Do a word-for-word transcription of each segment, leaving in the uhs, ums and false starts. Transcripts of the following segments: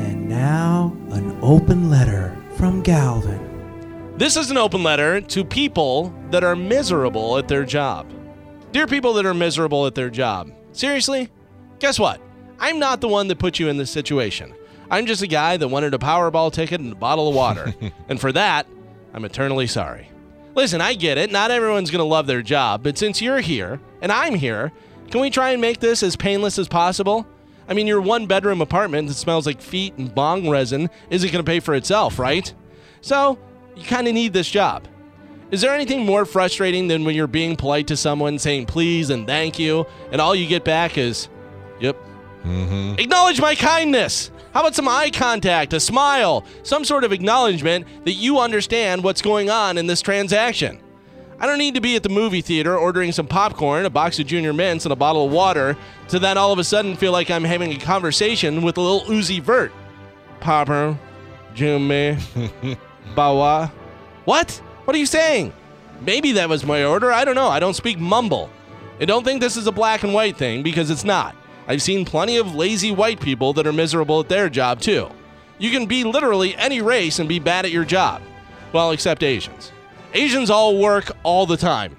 And now, an open letter from Galvin. This is an open letter to people that are miserable at their job. Dear people that are miserable at their job, seriously, guess what? I'm not the one that put you in this situation. I'm just a guy that wanted a Powerball ticket and a bottle of water. And for that, I'm eternally sorry. Listen, I get it. Not everyone's going to love their job, but since you're here and I'm here, can we try and make this as painless as possible? I mean, your one-bedroom apartment that smells like feet and bong resin isn't going to pay for itself, right? So, you kind of need this job. Is there anything more frustrating than when you're being polite to someone, saying please and thank you, and all you get back is, yep. Mm-hmm. Acknowledge my kindness! How about some eye contact, a smile, some sort of acknowledgement that you understand what's going on in this transaction? I don't need to be at the movie theater ordering some popcorn, a box of Junior Mints, and a bottle of water to then all of a sudden feel like I'm having a conversation with a little Uzi Vert. Popper, Jimmy, Bawa. What? What are you saying? Maybe that was my order. I don't know. I don't speak mumble. I don't think this is a black and white thing because it's not. I've seen plenty of lazy white people that are miserable at their job too. You can be literally any race and be bad at your job. Well, except Asians. Asians all work all the time.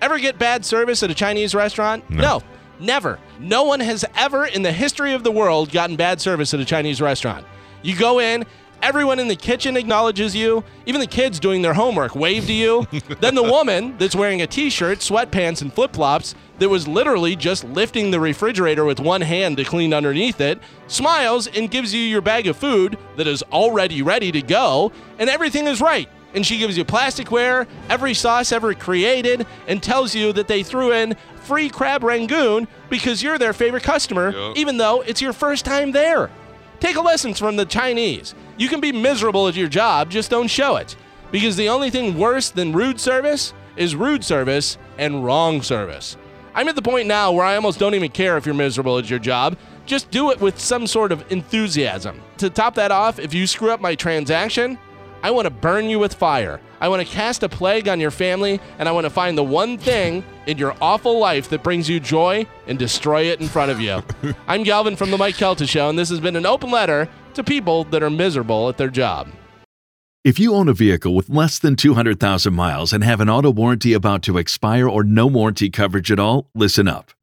Ever get bad service at a Chinese restaurant? No. no, never. No one has ever in the history of the world gotten bad service at a Chinese restaurant. You go in, everyone in the kitchen acknowledges you. Even the kids doing their homework wave to you. Then the woman that's wearing a t-shirt, sweatpants, and flip-flops that was literally just lifting the refrigerator with one hand to clean underneath it, smiles and gives you your bag of food that is already ready to go, and everything is right. And she gives you plasticware, every sauce ever created, and tells you that they threw in free Crab Rangoon because you're their favorite customer, yep. Even though it's your first time there. Take a lesson from the Chinese. You can be miserable at your job, just don't show it. Because the only thing worse than rude service is rude service and wrong service. I'm at the point now where I almost don't even care if you're miserable at your job. Just do it with some sort of enthusiasm. To top that off, if you screw up my transaction, I want to burn you with fire. I want to cast a plague on your family, and I want to find the one thing in your awful life that brings you joy and destroy it in front of you. I'm Galvin from The Mike Kelta Show, and this has been an open letter to people that are miserable at their job. If you own a vehicle with less than two hundred thousand miles and have an auto warranty about to expire or no warranty coverage at all, listen up.